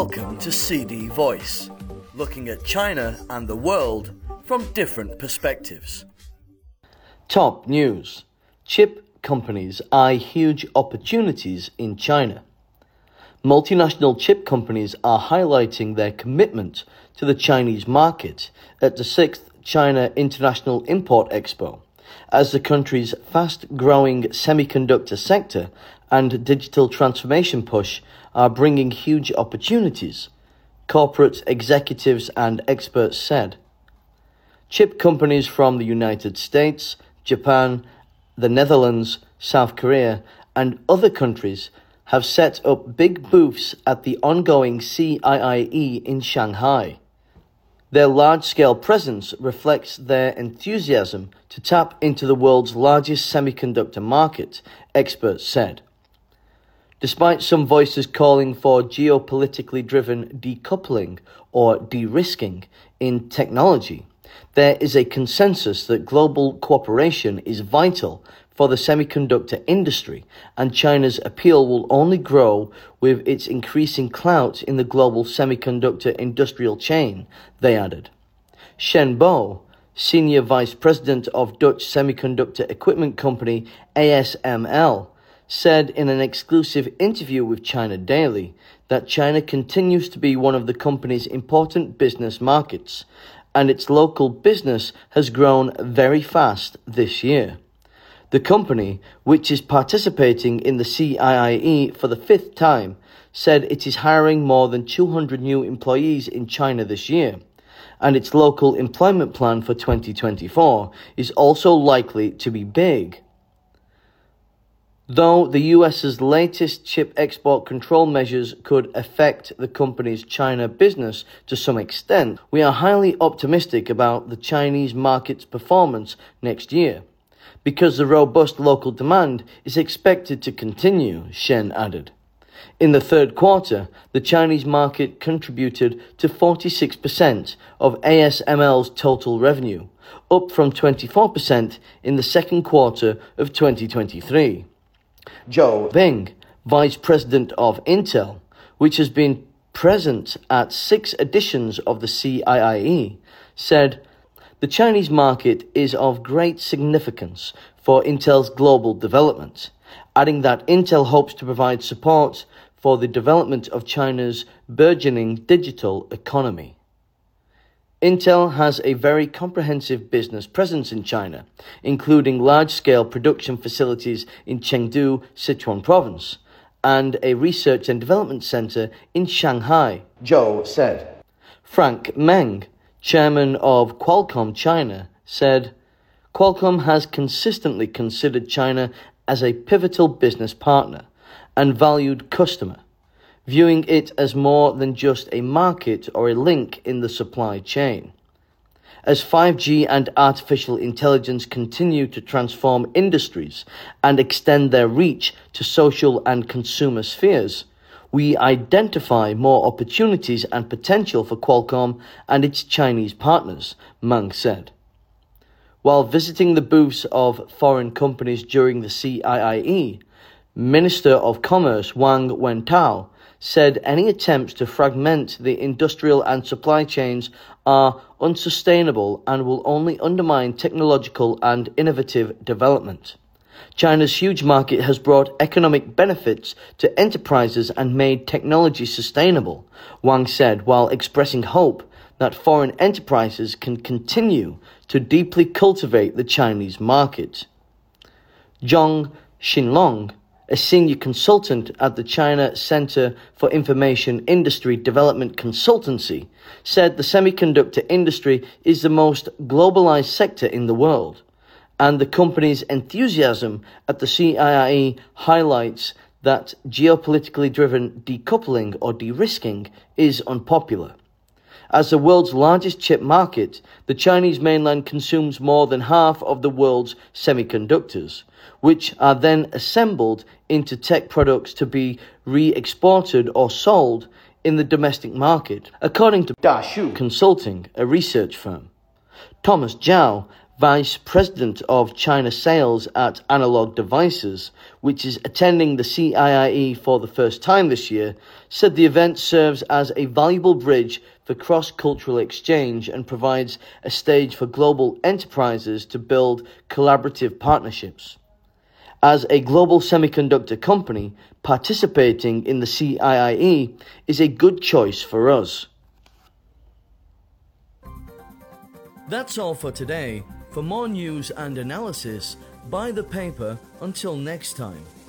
Welcome to CD Voice, looking at China and the world from different perspectives. Top news. Chip companies eye huge opportunities in China. Multinational chip companies are highlighting their commitment to the Chinese market at the 6th China International Import Expo, as the country's fast-growing semiconductor sector and digital transformation push are bringing huge opportunities, corporate executives and experts said. Chip companies from the United States, Japan, the Netherlands, South Korea, and other countries have set up big booths at the ongoing CIIE in Shanghai. Their large-scale presence reflects their enthusiasm to tap into the world's largest semiconductor market, experts said. Despite some voices calling for geopolitically driven decoupling or de-risking in technology, there is a consensus that global cooperation is vital for the semiconductor industry, and China's appeal will only grow with its increasing clout in the global semiconductor industrial chain, they added. Shen Bo, senior vice president of Dutch semiconductor equipment company ASML, said in an exclusive interview with China Daily that China continues to be one of the company's important business markets, and its local business has grown very fast this year. The company, which is participating in the CIIE for the 5th time, said it is hiring more than 200 new employees in China this year, and its local employment plan for 2024 is also likely to be big. Though the US's latest chip export control measures could affect the company's China business to some extent, we are highly optimistic about the Chinese market's performance next year, because the robust local demand is expected to continue, Shen added. In the third quarter, the Chinese market contributed to 46% of ASML's total revenue, up from 24% in the second quarter of 2023. Joe Bing, vice president of Intel, which has been present at 6 editions of the CIIE, said, "The Chinese market is of great significance for Intel's global development," adding that Intel hopes to provide support for the development of China's burgeoning digital economy. Intel has a very comprehensive business presence in China, including large-scale production facilities in Chengdu, Sichuan Province, and a research and development center in Shanghai, Zhou said. Frank Meng, chairman of Qualcomm China, said, "Qualcomm has consistently considered China as a pivotal business partner and valued customer, viewing it as more than just a market or a link in the supply chain. As 5G and artificial intelligence continue to transform industries and extend their reach to social and consumer spheres, we identify more opportunities and potential for Qualcomm and its Chinese partners," Meng said. While visiting the booths of foreign companies during the CIIE, Minister of Commerce Wang Wentao said any attempts to fragment the industrial and supply chains are unsustainable and will only undermine technological and innovative development. China's huge market has brought economic benefits to enterprises and made technology sustainable, Wang said, while expressing hope that foreign enterprises can continue to deeply cultivate the Chinese market. Zhong Xinlong, a senior consultant at the China Center for Information Industry Development Consultancy, said the semiconductor industry is the most globalized sector in the world, and the company's enthusiasm at the CIIE highlights that geopolitically driven decoupling or de-risking is unpopular. As the world's largest chip market, the Chinese mainland consumes more than half of the world's semiconductors, which are then assembled into tech products to be re-exported or sold in the domestic market, according to Dashu Consulting, a research firm. Thomas Zhao, Vice President of China Sales at Analog Devices, which is attending the CIIE for the first time this year, said the event serves as a valuable bridge for cross-cultural exchange and provides a stage for global enterprises to build collaborative partnerships. As a global semiconductor company, participating in the CIIE is a good choice for us. That's all for today. For more news and analysis, buy the paper. Until next time.